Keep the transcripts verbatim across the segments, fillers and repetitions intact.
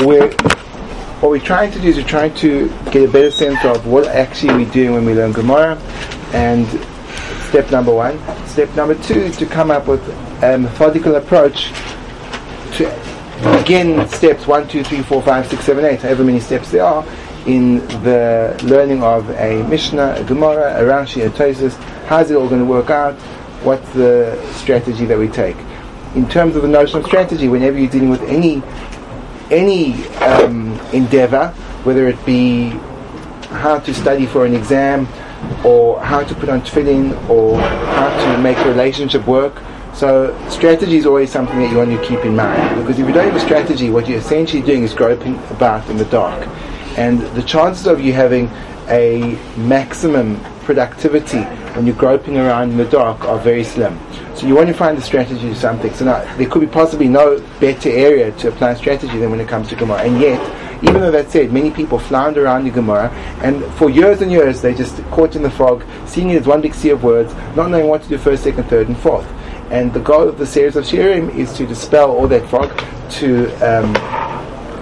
we're, what we're trying to do is we're trying to get a better sense of what actually we do when we learn Gemara, and step number one. Step number two is to come up with a methodical approach to, again, steps one, two, three, four, five, six, seven, eight, however many steps there are, in the learning of a Mishnah, a Gemara, a Rashi, a Tosfos. How's it all going to work out? What's the strategy that we take? In terms of the notion of strategy, whenever you're dealing with any any um, endeavor, whether it be how to study for an exam, or how to put on tefillin, or how to make a relationship work, so strategy is always something that you want to keep in mind, because if you don't have a strategy, what you're essentially doing is groping about in the dark. And the chances of you having a maximum productivity when you're groping around in the dark are very slim. So you want to find the strategy to something. So now, there could be possibly no better area to apply strategy than when it comes to Gemara. And yet, even though that said, many people flounder around the Gemara, and for years and years they just caught in the fog, seeing it as one big sea of words, not knowing what to do first, second, third, and fourth. And the goal of the series of Shirim is to dispel all that fog, to um,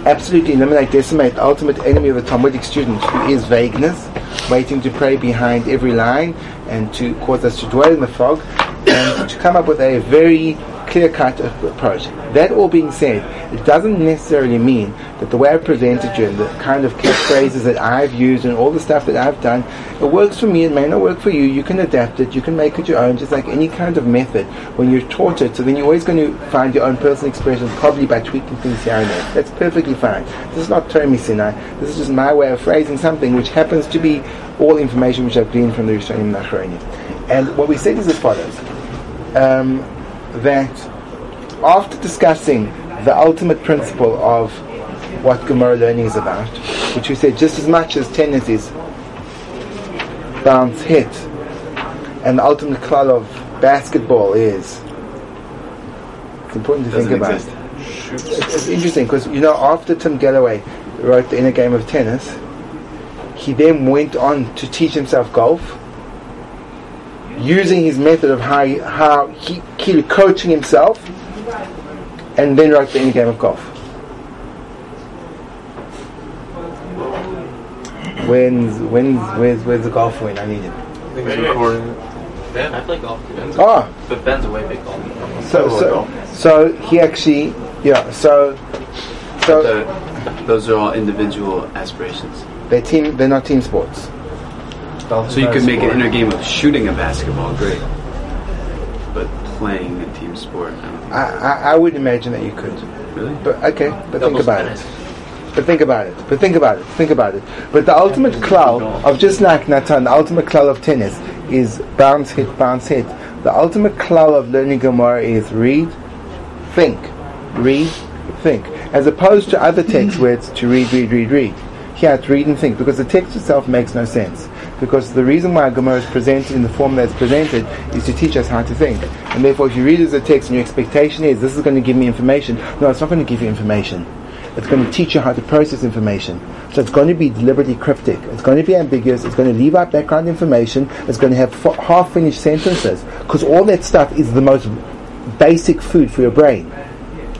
absolutely eliminate, decimate the ultimate enemy of the Talmudic student, who is vagueness, waiting to pray behind every line, and to cause us to dwell in the fog, and to come up with a very clear-cut approach. That all being said, it doesn't necessarily mean that the way I presented you and the kind of key phrases that I've used and all the stuff that I've done, it works for me, it may not work for you. You can adapt it, you can make it your own, just like any kind of method. When you're taught it, so then you're always going to find your own personal expression, probably by tweaking things here and there. That's perfectly fine. This is not Torah MiSinai. This is just my way of phrasing something, which happens to be all information which I've gleaned from the Rishonim and Achronim. And what we said is as follows. Um, that after discussing the ultimate principle of what Gemara learning is about, which we said just as much as tennis is bounce hit, and the ultimate klal of basketball is, it's important to Doesn't think about. Exist. It's, it's interesting because, you know, after Tim Gallwey wrote The Inner Game of Tennis, he then went on to teach himself golf, using his method of how he, how he, he coaching himself, and then wrote The Inner Game of Golf. When's when's where's where's the golf win? I need it. I think it's recording. Ben, I play golf. Ben's ah, golf. But Ben's a way big golf. So so, golf. so he actually yeah so so the, those are all individual aspirations. They're team. They're not team sports. So you could make an inner game of shooting a basketball, great. But playing a team sport, I don't think I, I, I would imagine that you could. Really? But okay, but think about it. But think about it. But think about it. Think about it. But the ultimate klal of, just like Natan, the ultimate klal of tennis is bounce, hit, bounce, hit. The ultimate klal of learning Gemara is read, think, read, think. As opposed to other texts where it's to read, read, read, read. Here it's read and think, because the text itself makes no sense. Because the reason why Gemara is presented in the form that it's presented is to teach us how to think. And therefore, if you read it as a text and your expectation is, this is going to give me information, no, it's not going to give you information. It's going to teach you how to process information. So it's going to be deliberately cryptic. It's going to be ambiguous. It's going to leave out background information. It's going to have f- half-finished sentences. Because all that stuff is the most basic food for your brain.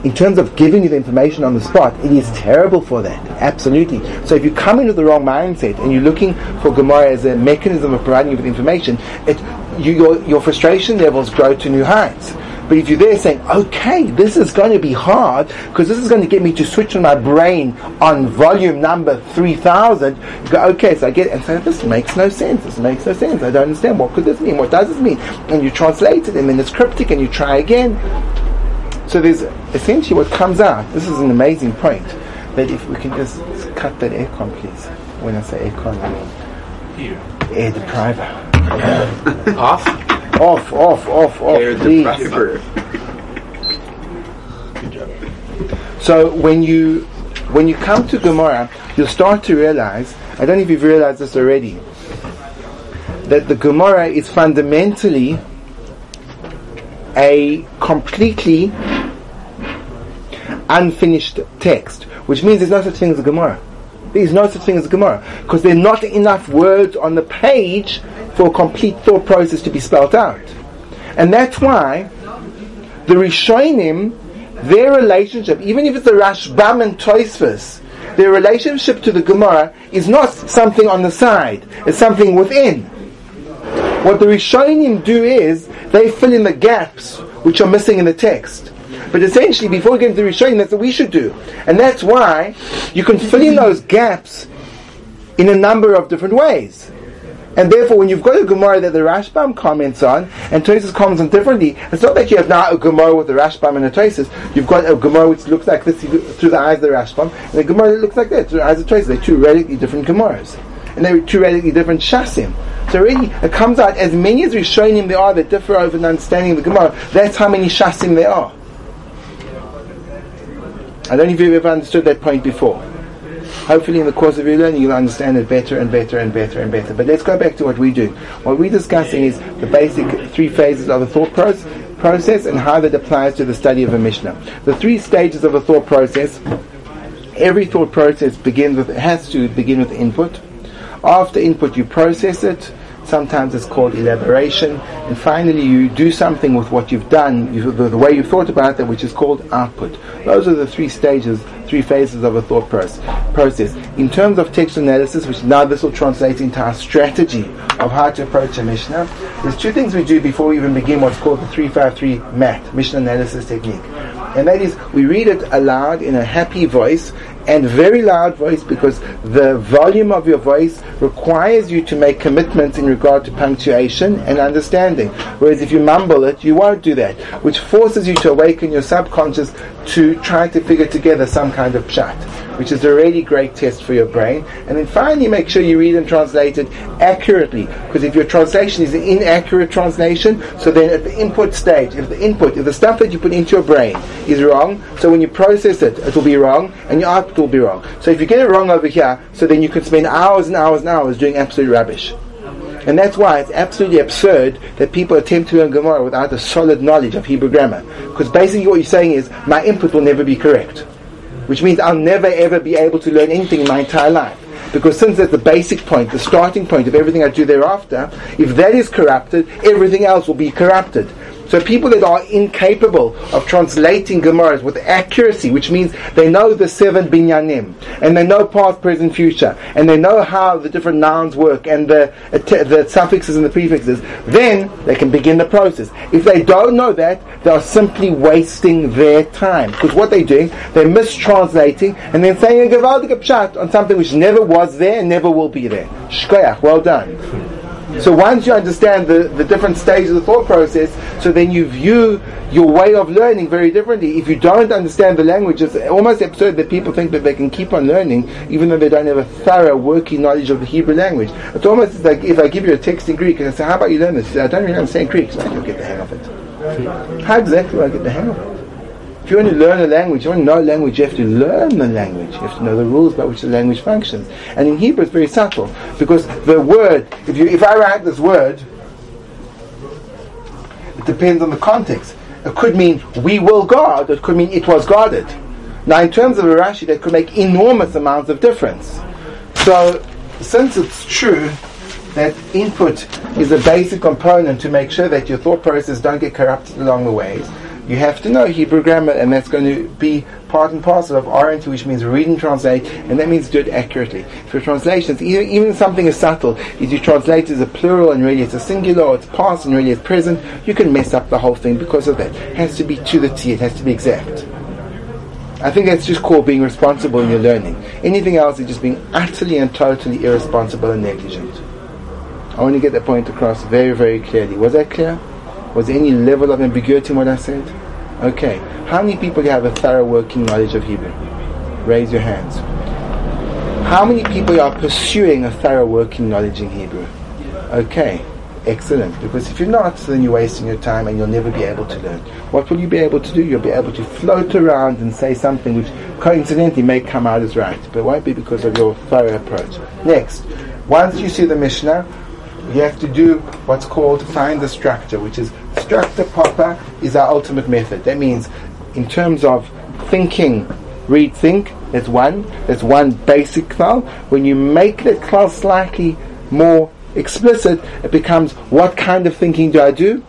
In terms of giving you the information on the spot, it is terrible for that, absolutely. So if you come into the wrong mindset and you're looking for Gemara as a mechanism of providing you with information, it, you, your, your frustration levels grow to new heights. But if you're there saying, okay, this is going to be hard, because this is going to get me to switch on my brain on volume number three thousand, you go, okay, so I get, and so this makes no sense, this makes no sense, I don't understand, what could this mean, what does this mean? And you translate it, and then it's cryptic, and you try again. So there's essentially what comes out. This is an amazing point. That if we can just cut that aircon, please. When I say aircon, I mean air depriver. off, off, off, off, off. Air please. Depriver. Good job. So when you when you come to Gemara, you'll start to realize. I don't know if you've realized this already. That the Gemara is fundamentally a completely unfinished text, which means there's no such thing as a Gemara. There's no such thing as a Gemara, because there are not enough words on the page for a complete thought process to be spelled out. And that's why the Rishonim their relationship, even if it's the Rashbam and Tosfos, their relationship to the Gemara is not something on the side, it's something within. What the Rishonim do is they fill in the gaps which are missing in the text. But essentially, before we get into the Rishonim, that's what we should do. And that's why you can fill in those gaps in a number of different ways. And therefore, when you've got a Gemara that the Rashbam comments on, and Tosfos comments on differently, it's not that you have now a Gemara with the Rashbam and a Tosfos. You've got a Gemara which looks like this through the eyes of the Rashbam, and a Gemara that looks like that through the eyes of the Tosfos. They're two radically different Gemaras. And they're two radically different Shasim. So really, it comes out, as many as Rishonim there are that differ over an understanding of the Gemara, that's how many Shasim there are. I don't know if you've ever understood that point before. Hopefully in the course of your learning you'll understand it better and better and better and better. But let's go back to what we're doing. What we're discussing is the basic three phases of the thought process and how that applies to the study of a Mishnah. The three stages of a thought process. Every thought process begins with, has to begin with input. After input you process it. Sometimes it's called elaboration. And finally you do something with what you've done, you, the, the way you've thought about it, which is called output. Those are the three stages, three phases of a thought process. In terms of text analysis, which now this will translate into our strategy of how to approach a Mishnah, there's two things we do before we even begin what's called the three five three M A T, Mishnah Analysis Technique. And that is, we read it aloud in a happy voice, and very loud voice, because the volume of your voice requires you to make commitments in regard to punctuation and understanding. Whereas if you mumble it, you won't do that, which forces you to awaken your subconscious to try to figure together some kind of pshat, which is a really great test for your brain. And then finally, make sure you read and translate it accurately, because if your translation is an inaccurate translation, so then at the input stage, if the input, if the stuff that you put into your brain is wrong, so when you process it, it will be wrong, and your output will be wrong. So if you get it wrong over here, so then you can spend hours and hours and hours doing absolute rubbish. And that's why it's absolutely absurd that people attempt to learn Gemara without a solid knowledge of Hebrew grammar. Because basically what you're saying is, my input will never be correct, which means I'll never ever be able to learn anything in my entire life. Because since that's the basic point, the starting point of everything I do thereafter, if that is corrupted, everything else will be corrupted. So people that are incapable of translating Gemaras with accuracy, which means they know the seven binyanim, and they know past, present, future, and they know how the different nouns work, and the the suffixes and the prefixes, then they can begin the process. If they don't know that, they are simply wasting their time. Because what they're doing, they're mistranslating, and then saying a gevaldige pshat on something which never was there, and never will be there. Shkoyach, well done. So once you understand the, the different stages of the thought process, so then you view your way of learning very differently. If you don't understand the language, it's almost absurd that people think that they can keep on learning even though they don't have a thorough working knowledge of the Hebrew language. It's almost like if I give you a text in Greek and I say, how about you learn this? You say, I don't really understand Greek. So you'll get the hang of it. How exactly will I get the hang of it? If you want to learn a language, you want to know a language, you have to learn the language. You have to know the rules by which the language functions. And in Hebrew it's very subtle, because the word, if you, if I write this word, it depends on the context. It could mean, we will guard, it could mean, it was guarded. Now in terms of a Rashi, that could make enormous amounts of difference. So, since it's true that input is a basic component to make sure that your thought process don't get corrupted along the way, you have to know Hebrew grammar, and that's going to be part and parcel of R N T, which means read and translate, and that means do it accurately. For translations, even, even something as subtle as you translate as a plural and really it's a singular, or it's past and really it's present, you can mess up the whole thing because of that. It has to be to the T, it has to be exact. I think that's just called being responsible in your learning. Anything else is just being utterly and totally irresponsible and negligent. I want to get that point across very, very clearly. Was that clear? Was there any level of ambiguity in what I said? Okay. How many people have a thorough working knowledge of Hebrew? Raise your hands. How many people are pursuing a thorough working knowledge in Hebrew? Okay. Excellent. Because if you're not, then you're wasting your time and you'll never be able to learn. What will you be able to do? You'll be able to float around and say something which coincidentally may come out as right, but it won't be because of your thorough approach. Next. Once you see the Mishnah, you have to do what's called find the structure, which is structure proper is our ultimate method. That means in terms of thinking, read, think, that's one. That's one basic klal. When you make that klal slightly more explicit, it becomes what kind of thinking do I do?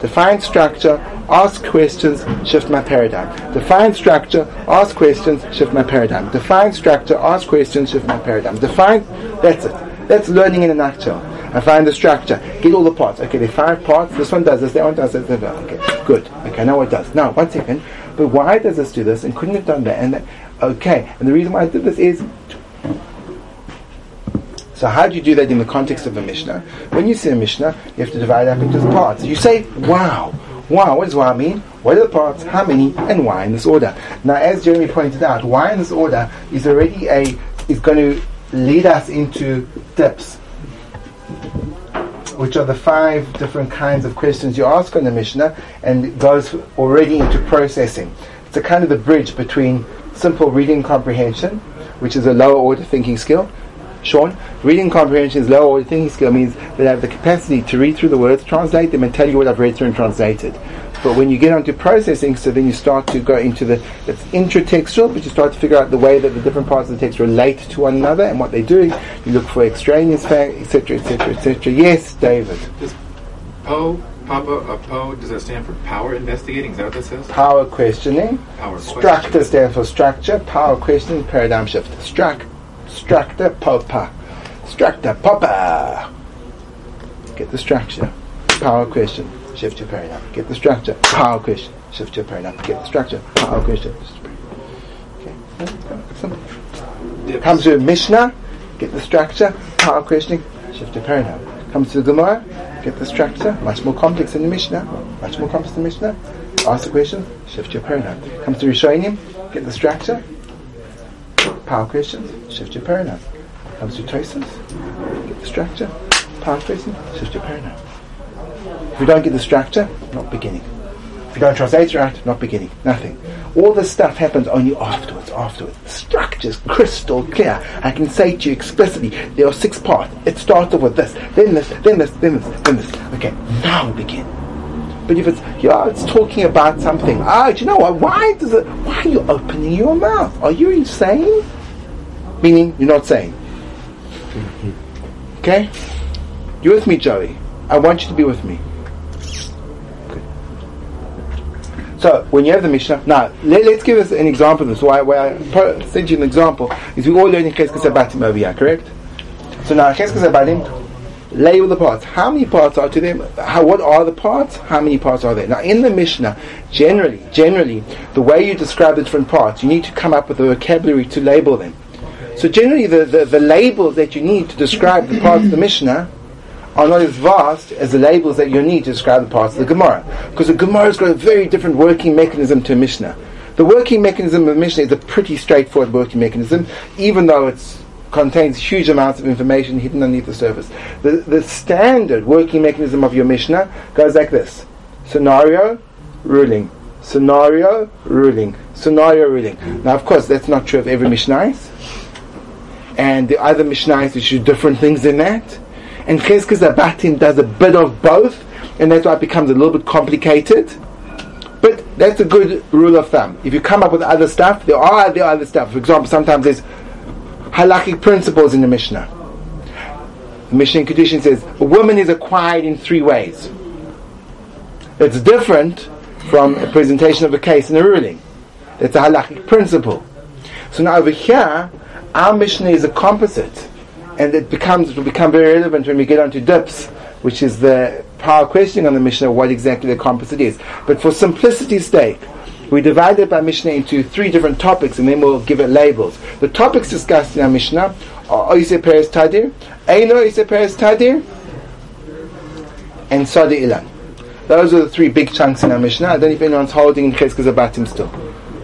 Define structure, ask questions, shift my paradigm. Define structure, ask questions, shift my paradigm. Define structure, ask questions, shift my paradigm. Define, that's it. That's learning in a nutshell. I find the structure, get all the parts. Okay, there are five parts, this one does this, that one does this, that one. Okay, good. Okay, now what it does. Now, one second, but why does this do this and couldn't have done that? And that? Okay, and the reason why I did this is... So how do you do that in the context of a Mishnah? When you see a Mishnah, you have to divide it up into parts. You say, wow. Wow, what does wow mean? What are the parts? How many? And why in this order? Now, as Jeremy pointed out, why in this order is already a... is going to lead us into D I Ps, which are the five different kinds of questions you ask on the Mishnah, and it goes already into processing. It's a kind of the bridge between simple reading comprehension, which is a lower order thinking skill, Sean, reading comprehension is lower order thinking skill means that I have the capacity to read through the words, translate them, and tell you what I've read through and translated. But when you get onto processing, so then you start to go into the, it's intratextual, but you start to figure out the way that the different parts of the text relate to one another and what they're doing. You look for extraneous facts, et cetera, et cetera, et cetera. Yes, David. Does PO, PAPA, a PO, does that stand for power investigating? Is that what that says? Power questioning. Power structure question. Stands for structure. Power questioning, paradigm shift. Struct. Structure, popa. Structure, popa. Get the structure. Power question. Shift your paradigm. Get the structure. Power question. Shift your paradigm. Get the structure. Power question. Okay. Comes to Mishnah. Get the structure. Power questioning. Shift your paradigm. Comes to the Gemara. Get the structure. Much more complex than the Mishnah. Much more complex than the Mishnah. Ask the question. Shift your paradigm. Comes to Rishonim. Get the structure. Power questions, shift your paradigm. Comes to Tosfos, get the structure. Power questions, shift your paradigm. If we don't get the structure, not beginning. If you don't translate it right, not beginning. Nothing. All this stuff happens only afterwards, afterwards. The structure's crystal clear. I can say to you explicitly, there are six parts. It starts off with this, then this, then this, then this, then this. Okay, now we begin. But if it's, yeah, it's talking about something. Ah, do you know what? Why does it? Why are you opening your mouth? Are you insane? Meaning you're not saying. Okay, you're with me, Joey. I want you to be with me. Good. So when you have the Mishnah, now let, let's give us an example. This why why I sent you an example is we all learning Chezkas HaBatim over here, correct? So now Chezkas HaBatim. Lay all the parts. How many parts are to them? How, what are the parts? How many parts are there? Now, in the Mishnah, generally, generally, the way you describe the different parts, you need to come up with a vocabulary to label them. So, generally, the, the, the labels that you need to describe the parts of the Mishnah are not as vast as the labels that you need to describe the parts of the Gemara, because the Gemara's got a very different working mechanism to Mishnah. The working mechanism of Mishnah is a pretty straightforward working mechanism, even though it's contains huge amounts of information hidden underneath the surface. The, the standard working mechanism of your Mishnah goes like this. Scenario, ruling. Scenario, ruling. Scenario, ruling. Now, of course, that's not true of every Mishnais. And the other Mishnais which do different things than that. And Chezkas HaBatim does a bit of both, and that's why it becomes a little bit complicated. But that's a good rule of thumb. If you come up with other stuff, there are, there are other stuff. For example, sometimes there's halakhic principles in the Mishnah. The Mishnah in Kedushin says a woman is acquired in three ways. That's different from a presentation of a case in a ruling. That's a halakhic principle. So now over here, our Mishnah is a composite, and it becomes it will become very relevant when we get onto D I Ps, which is the power questioning on the Mishnah, what exactly the composite is. But for simplicity's sake, we divide it by Mishnah into three different topics, and then we'll give it labels. The topics discussed in our Mishnah are Oiseh Peres Tadir, Eino Oiseh Peres Tadir, and Sod Ilan. Those are the three big chunks in our Mishnah. I don't know if anyone's holding in Chezkas HaBatim still.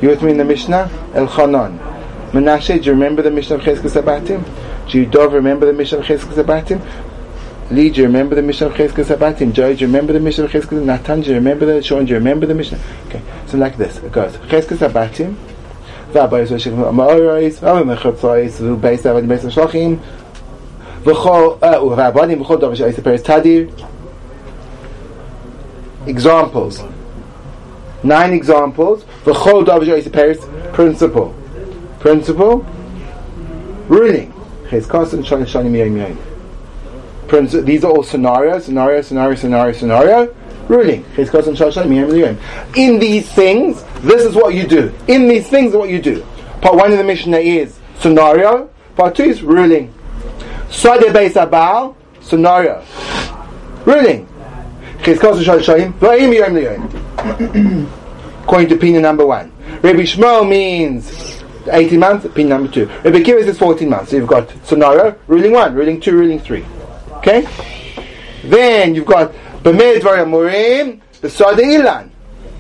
You with me in the Mishnah? Elchanan. Menashe, do you remember the Mishnah of Chezkas HaBatim? Do you, Dov, remember the Mishnah of Chezkas HaBatim? Lee, do you remember the Mishnah of Chezkas HaBatim? Joey, do you remember the Mishnah of Chezkas HaBatim? Natan, do you remember the Sean, do you remember the Mishnah? Okay, so like this, it goes. Chezkas HaBatim, V'abayos V'shechem Ha'ma'orois, V'amechotzois, V'beis Ha'avadim Beis Ha'shochim, V'chol, V'avadim, V'chol Dov V'sha'is Ha'peres Tadir. Examples. Nine examples. V'chol Dov V'sha'is Ha'peres, principle. Principle, ruling. Chezkas and Shon Shonim Yoyim Yoyim. These are all scenarios, scenario, scenario, scenario, scenario. ruling. In these things, this is what you do. In these things, what you do. Part one of the Mishnah is scenario. Part two is ruling. Sade beis abal, scenario. Ruling. According to opinion number one. Rabbi Shmuel means eighteen months, opinion number two. Rabbi Kiva is fourteen months. So you've got scenario, ruling one, ruling two, ruling three. Okay? Then you've got B'mei Dvar Amurim, the Sadeh Ilan.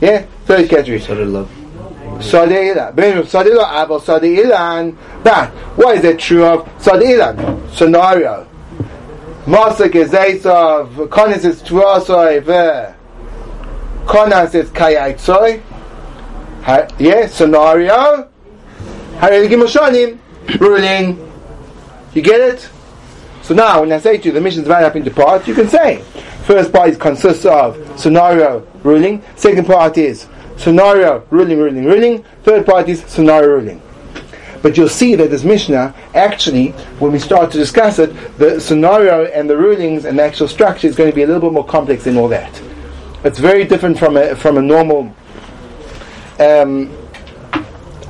Yeah? Third category. Sadeh Ilan. Sadeh Ilan. B'mei Sadeh Ilan, Abel Sadeh Ilan. But what is that true of Sadeh Ilan? Scenario. Masa Gezeitov, Konas says Tuasoi, Ver. Konas says Kayaitsoi. Yeah? Scenario. Hareligimashonim. Ruling. You get it? So now, when I say to you, the mission is divided up into parts, you can say, first part is consists of scenario ruling, second part is scenario ruling, ruling, ruling, third part is scenario ruling. But you'll see that this Mishnah, actually, when we start to discuss it, the scenario and the rulings and the actual structure is going to be a little bit more complex than all that. It's very different from a, from a normal, um,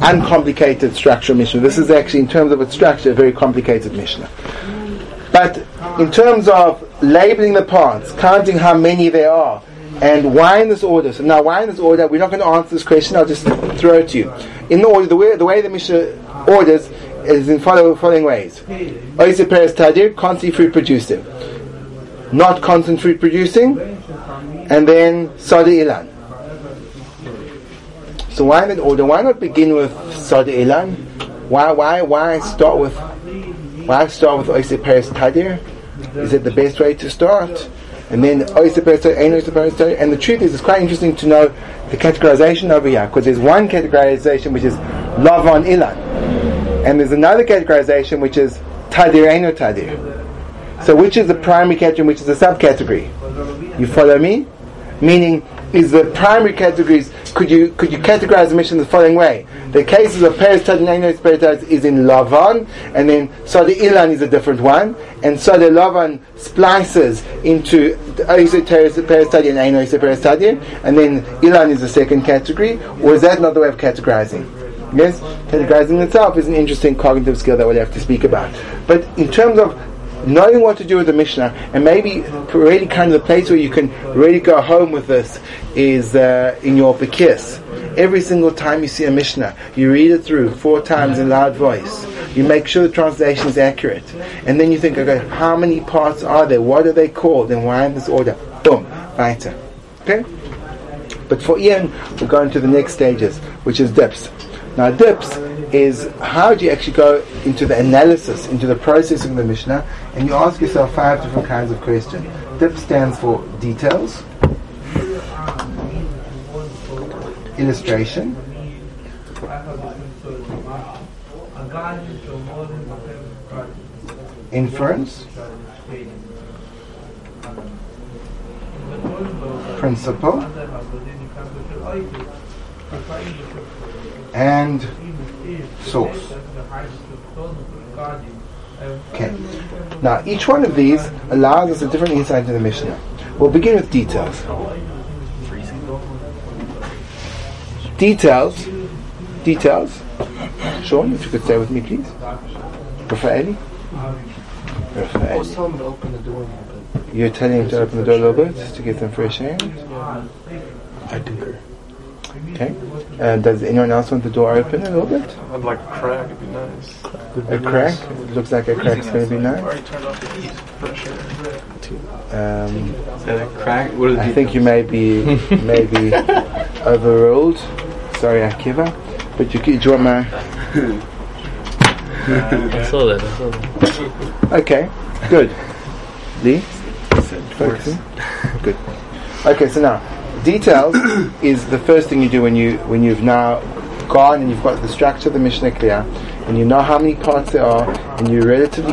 uncomplicated structure Mishnah. This is actually, in terms of its structure, a very complicated Mishnah. But in terms of labeling the parts, counting how many there are, and why in this order? So now, why in this order? We're not going to answer this question. I'll just throw it to you. In the order, the way the way the Mishnah orders is in follow, following ways: Oisei Peres Tadir, constant fruit producing, not constant fruit producing, and then Sadeh Ilan. So why in that order? Why not begin with Sadeh Ilan? Why why why start with? Why start with Oisei Peres Tadir? Is it the best way to start? And then Oisei Peres Tadir, Ein Oisei Peres Tadir. And the truth is, it's quite interesting to know the categorization over here, because there's one categorization which is Lavan Ilan, and there's another categorization which is Tadir Ein Tadir. So which is the primary category and which is the subcategory? You follow me? Meaning, is the primary categories, could you could you categorize the mission the following way? The cases of Peres Tadir and Ein Peres Tadir is in Lavan, and then Sadeh Ilan is a different one, and Sadeh Lavan splices into Oisei Peres Tadir and Ein Oisei Peres Tadir, and then Ilan is the second category. Or is that not the way of categorizing? Yes, categorizing itself is an interesting cognitive skill that we'll have to speak about. But in terms of knowing what to do with the Mishnah, and maybe really kind of the place where you can really go home with this is uh, in your Bekis. Every single time you see a Mishnah, you read it through four times in loud voice. You make sure the translation is accurate, and then you think, okay, how many parts are there? What are they called? And why in this order? Boom, weiter. Okay. But for Ian, we're going to the next stages, which is D I Ps. Now, D I Ps is how do you actually go into the analysis, into the processing of the Mishnah, and you ask yourself five different kinds of questions. D I P stands for details, illustration, inference, principle, and source. Okay. Now, each one of these allows us a different insight into the Mishnah. We'll begin with details. Details. Details. Sean, if you could stay with me, please. Rafaeli? Rafaeli. I was telling him to open the door a little bit. You're telling him to open the door a little bit just to get some fresh air? I do. Okay. Uh, does anyone else want the door open a little bit? I'd like a crack. It'd be nice. A crack? It looks like a crack's going to be nice. Um, Is that a crack? What are the I think you may be maybe overruled. Sorry, Akiva. But you, do you want my? I saw that. I saw that. Okay. Good. Lee. Good. Okay. So now. Details is the first thing you do when you when you've now gone and you've got the structure of the Mishnah clear, and you know how many parts there are, and you're relatively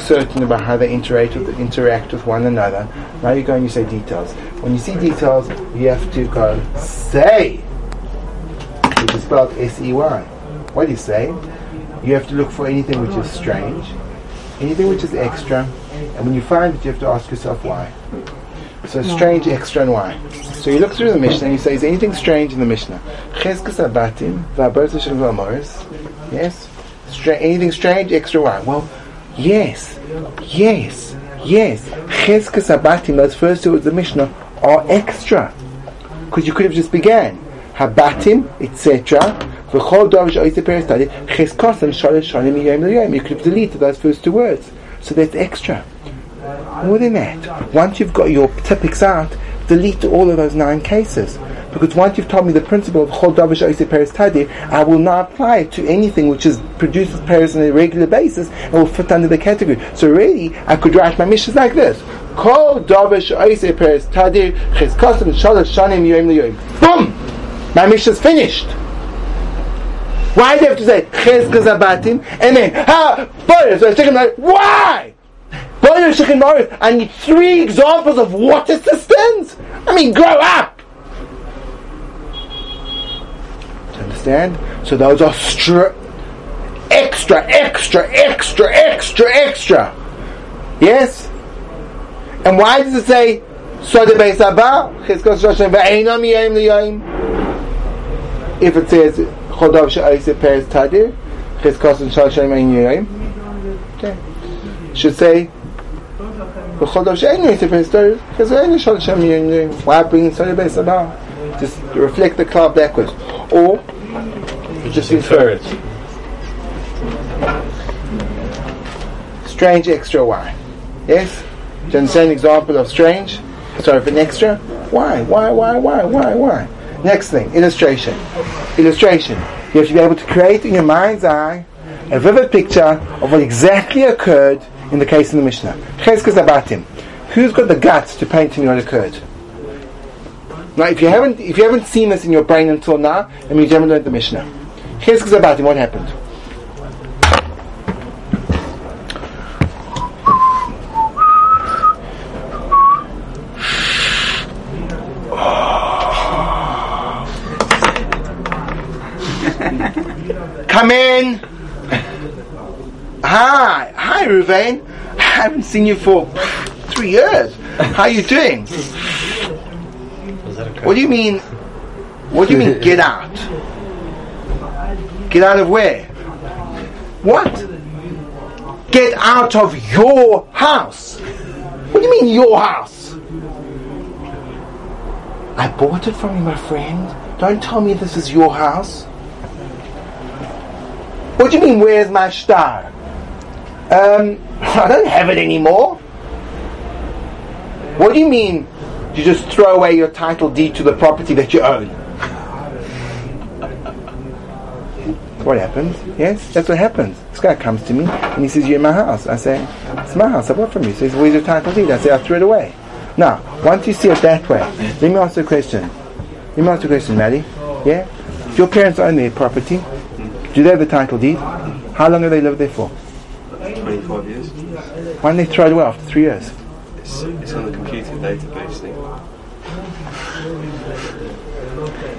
certain about how they interact with interact with one another. Now you go and you say details. When you see details, you have to go say, which is spelled S E Y. What do you say? You have to look for anything which is strange, anything which is extra, and when you find it, you have to ask yourself why. So strange, extra, and why. So you look through the Mishnah and you say, is anything strange in the Mishnah? Chezkas HaBatim, v'abertza shel v'amoris. Yes? Stra- anything strange, extra, why? Well, yes, yes, yes. Chezkas HaBatim, those first two words of the Mishnah, are extra. Because you could have just began. HaBatim, et cetera. You could have deleted those first two words. So that's extra. More than that, once you've got your topics out, delete all of those nine cases. Because once you've told me the principle of Chol Davar She'oseh Peres Tadeh, I will now apply it to anything which is produces peres on a regular basis and will fit under the category. So really, I could write my mishnahs like this. Chol Davar She'oseh Peres Tadeh, Chizkosim Shalosh Shanim Yoyim L'Yoyim. Boom! My mishnah's finished. Why do you have to say Chezkas HaBatim and then ah, Boris? So I took him like, why? I need three examples of water cisterns? I mean, grow up! Understand? So those are stra- extra, extra, extra, extra, extra. Yes? And why does it say, if it says, okay. Should say, why bring about? Just reflect the cloud backwards. Or just infer it. Strange extra why. Yes? Do you understand an example of strange? Sorry for an extra? Why? Why, why, why, why, why? Next thing, illustration. Illustration. You have to be able to create in your mind's eye a vivid picture of what exactly occurred in the case in the Mishnah. Chezkas HaBatim. Who's got the guts to paint to me what occurred? Now, if you haven't, if you haven't seen this in your brain until now, I mean you haven't learned the Mishnah. Chezkas HaBatim. What happened? Oh. Come in. Hi, hi Ruvain. I haven't seen you for three years. How are you doing? What do you mean? What do you mean? Get out. Get out of where? What? Get out of your house. What do you mean your house? I bought it from you, my friend. Don't tell me this is your house. What do you mean? Where's my shtar? Um, I don't have it anymore. What do you mean you just throw away your title deed to the property that you own? What happens? Yes, that's what happens. This guy comes to me and he says, you're in my house. I say, it's my house, I bought from you. So he says, where's your title deed? I say, I threw it away. Now, once you see it that way, let me ask you a question. Let me ask you a question, Maddie. Yeah? If your parents own their property, do they have the title deed? How long have they lived there for? twenty-five years. Why didn't they throw it away after three years? It's, it's on the computer database thing.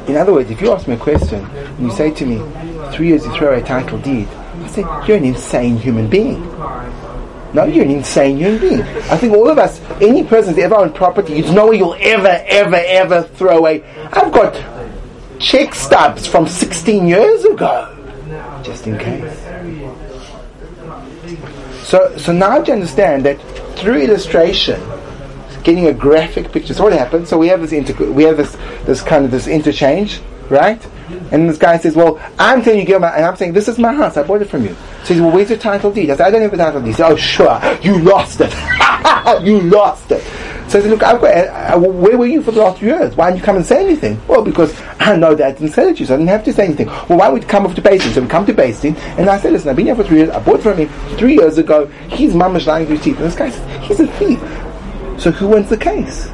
In other words, if you ask me a question and you say to me, three years you throw away a title deed, I say, you're an insane human being. No, you're an insane human being. I think all of us, any person who's ever owned property, you know you'll ever, ever, ever throw away. I've got check stubs from sixteen years ago, just in case. So so now to understand that through illustration, getting a graphic picture. So what happened? So we have this inter- we have this, this kind of this interchange, right? And this guy says, well, I'm telling you, give my, and I'm saying, this is my house, I bought it from you. So he says, well, where's your title deed? I said, I don't have a title deed. He said, oh, sure, you lost it. You lost it. So I said, look, I've got, uh, where were you for the last few years? Why didn't you come and say anything? Well, because I know that I didn't sell it to you, so I didn't have to say anything. Well, why would you come off to Beis Din? So we come to Beis Din, and I said, listen, I've been here for three years, I bought from him three years ago, his mum is lying through his teeth, and this guy says, he's a thief. So who wins the case?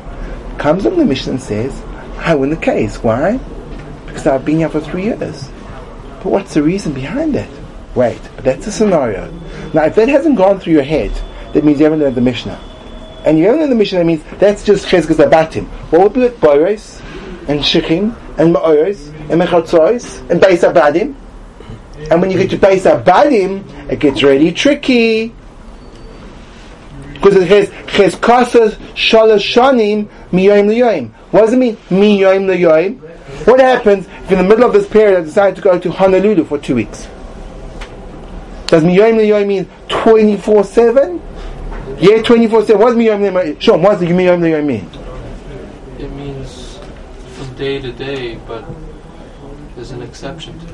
Comes on the mission and says, I win the case. Why? Because I've been here for three years. But what's the reason behind that? Wait, but that's a scenario. Now, if that hasn't gone through your head, that means you haven't learned the Mishnah. And you haven't learned the Mishnah, that means that's just Chezkas HaBatim. What would be with Boros, and Shirim, and Ma'oros, and Mechatzois, and Beis HaBadim? And when you get to Beis HaBadim, it gets really tricky. because it says Chezkas HaBatim miyoyim liyoyim. What does it mean? Miyoyim liyoyim. What happens if in the middle of this period I decide to go to Honolulu for two weeks? Does miyoyim liyoyim mean twenty four seven? Yeah, twenty four seven. What does miyoyim liyoyim? Sean, what does miyoyim liyoyim mean? It means from day to day, but there's an exception to it.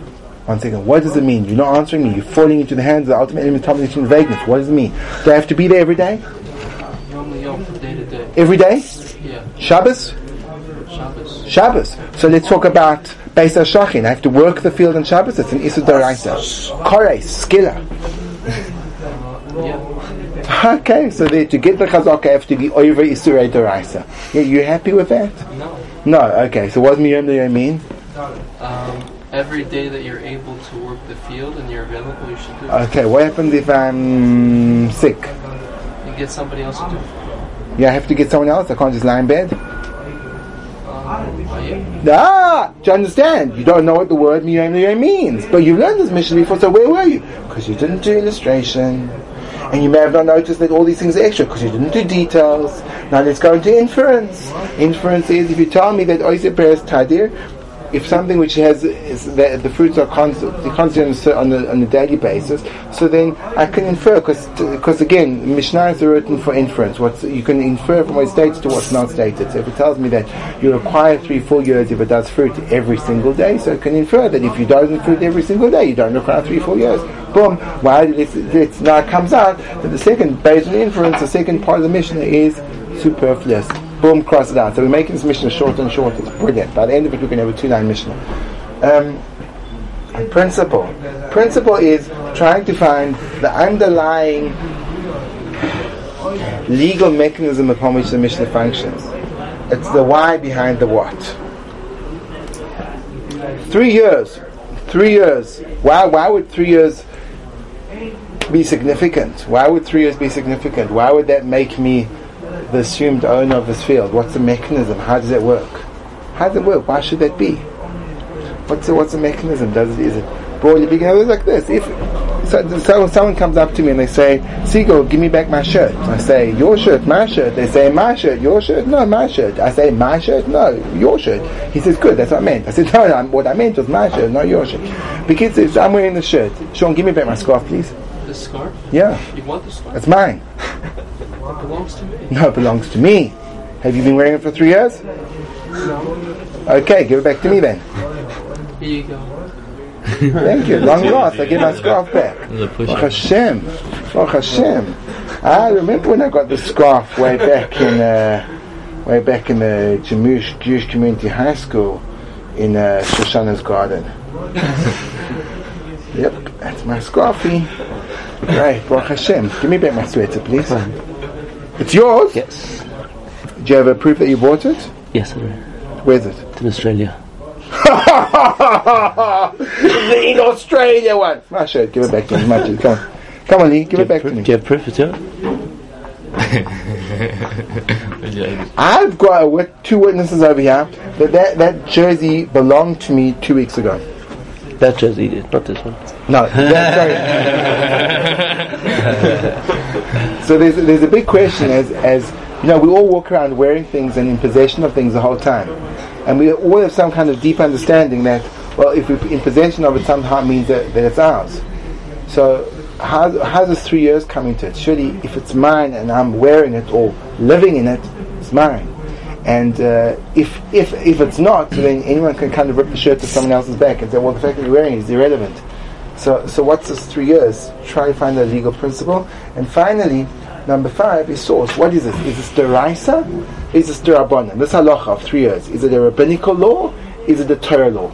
One second. What does it mean? You're not answering me. You're falling into the hands of the ultimate enemy, domination, vagueness. What does it mean? Do I have to be there every day? Normally, yeah, from day to day. Every day? Yeah. Shabbos? Shabbos. Shabbos. So let's talk about Beis HaShachin. I have to work the field on Shabbos. It's an Isur D'oraisa. Kores, Skila. Okay, so there, to get the Chazaka, I have to be over Isur D'oraisa. Yeah, you happy with that? No. No, okay. So what does Miyom L'Yom mean? Um... Every day that you're able to work the field and you're available, you should do it. Okay, what happens if I'm sick? You get somebody else to do it. Yeah, I have to get someone else? I can't just lie in bed? Um, yeah. Ah! Do you understand? You don't know what the word Miyom L'Yom means. But you've learned this mission before, so where were you? Because you didn't do illustration. And you may have not noticed that all these things are extra because you didn't do details. Now let's go into inference. Inference is, if you tell me that Oisei Peres Tadir, if something which has is the, the fruits are constant, constant on a on a daily basis, so then I can infer because because again, Mishnah is written for inference. What you can infer from what's stated to what's not stated. So if it tells me that you require three full years if it does fruit every single day, so I can infer that if you don't fruit every single day, you don't require three full years. Boom. Why? Well, now it comes out that the second, based on inference, the second part of the Mishnah is superfluous. Boom, cross it out. So we're making this Mishnah shorter and shorter. It's brilliant. By the end of it, we can have a two-line Mishnah. Um, principle. Principle is trying to find the underlying legal mechanism upon which the Mishnah functions. It's the why behind the what. Three years. Three years. Why? Why would three years be significant? Why would three years be significant? Why would that make me the assumed owner of this field? What's the mechanism? How does it work? How does it work? Why should that be? What's the, what's the mechanism? Does it, is it broadly big? It's like this. If so, so someone comes up to me and they say, Seagull, give me back my shirt. I say, your shirt, my shirt. They say, my shirt, your shirt, no, my shirt. I say, my shirt, no, your shirt. He says, good, that's what I meant. I said, no, no, what I meant was my shirt, not your shirt. Because it's, I'm wearing the shirt. Sean, give me back my scarf, please. The scarf? Yeah. You want the scarf? It's mine. It belongs to me. No, it belongs to me. Have you been wearing it for three years? No. Okay, give it back to me then. Here you go. Thank you. Long lost. I get my scarf back. Baruch Hashem. Baruch Hashem. I remember when I got the scarf way back in uh, way back in the Jewish, Jewish Community High School in uh, Shoshana's Garden. Yep, that's my scarfie. Right, Baruch Hashem. Give me back my sweater, please. It's yours? Yes. Do you have a proof that you bought it? Yes, I do. Where's it? It's in Australia. The in Australia one. My shirt, give it back to me. My shirt. Come on. Come on, Lee, give, give it back proof, to me. Do you have proof of it? I've got a wit- two witnesses over here that, that that jersey belonged to me two weeks ago. That jersey did, not this one. No, that, sorry. So there's, there's a big question as, as, you know, we all walk around wearing things and in possession of things the whole time. And we all have some kind of deep understanding that, well, if we're in possession of it somehow, it means that, that it's ours. So how how does three years come into it? Surely if it's mine and I'm wearing it or living in it, it's mine. And uh, if if if it's not, then anyone can kind of rip the shirt to someone else's back and say, well, the fact that you're wearing it is irrelevant. So so what's this three years? Try to find a legal principle. And finally, number five is source. What is this? Is this d'oraisa? Is this d'rabbanan? This halacha of three years. Is it a rabbinical law? Is it a Torah law?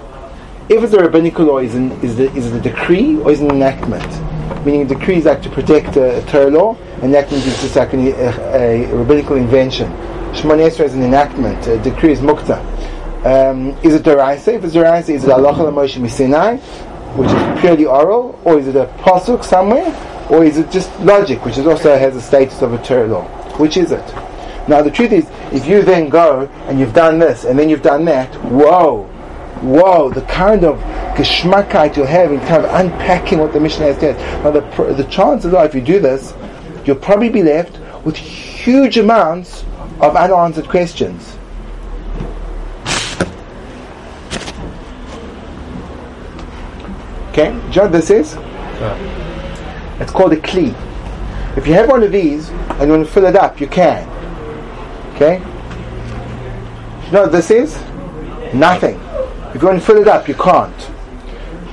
If it's a rabbinical law, is it, is it, is it a decree or is it an enactment? Meaning decrees like to protect a, a Torah law, enactment is just like an, a, a rabbinical invention. Shemoneh Esrei is an enactment. A decree is mukta. Um, is it d'oraisa? If it's d'oraisa, is it Halacha L'Moshe MiSinai, which is purely oral, or is it a pasuk somewhere, or is it just logic, which is also has the status of a Torah law? Which is it? Now the truth is, if you then go and you've done this and then you've done that, whoa, whoa, the kind of geschmackite you'll have in kind of unpacking what the Mishnah has said. Now the the chances are, if you do this, you'll probably be left with huge amounts of unanswered questions. Okay, do you know what this is? Yeah. It's called a kli. If you have one of these and you want to fill it up, you can. Okay? Do you know what this is? Nothing. If you want to fill it up, you can't.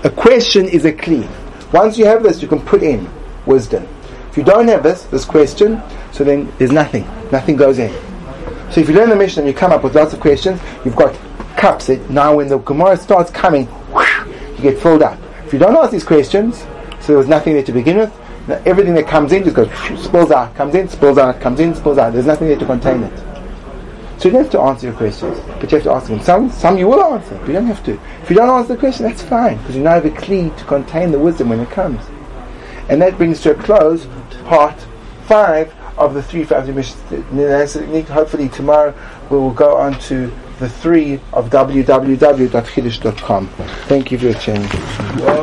A question is a kli. Once you have this, you can put in wisdom. If you don't have this, this question, so then there's nothing. Nothing goes in. So if you learn the Mishnah and you come up with lots of questions, you've got cups that now when the Gemara starts coming, whoosh, you get filled up. If you don't ask these questions, so there was nothing there to begin with, now everything that comes in just goes, spills out, comes in, spills out, comes in, spills out. There's nothing there to contain it. So you don't have to answer your questions, but you have to ask them. Some some you will answer, but you don't have to. If you don't answer the question, that's fine, because you now have a kli to contain the wisdom when it comes. And that brings to a close part five of the three five Mishnah. Hopefully tomorrow we will go on to the three of w w w dot chiddush dot com. Thank you for your attention.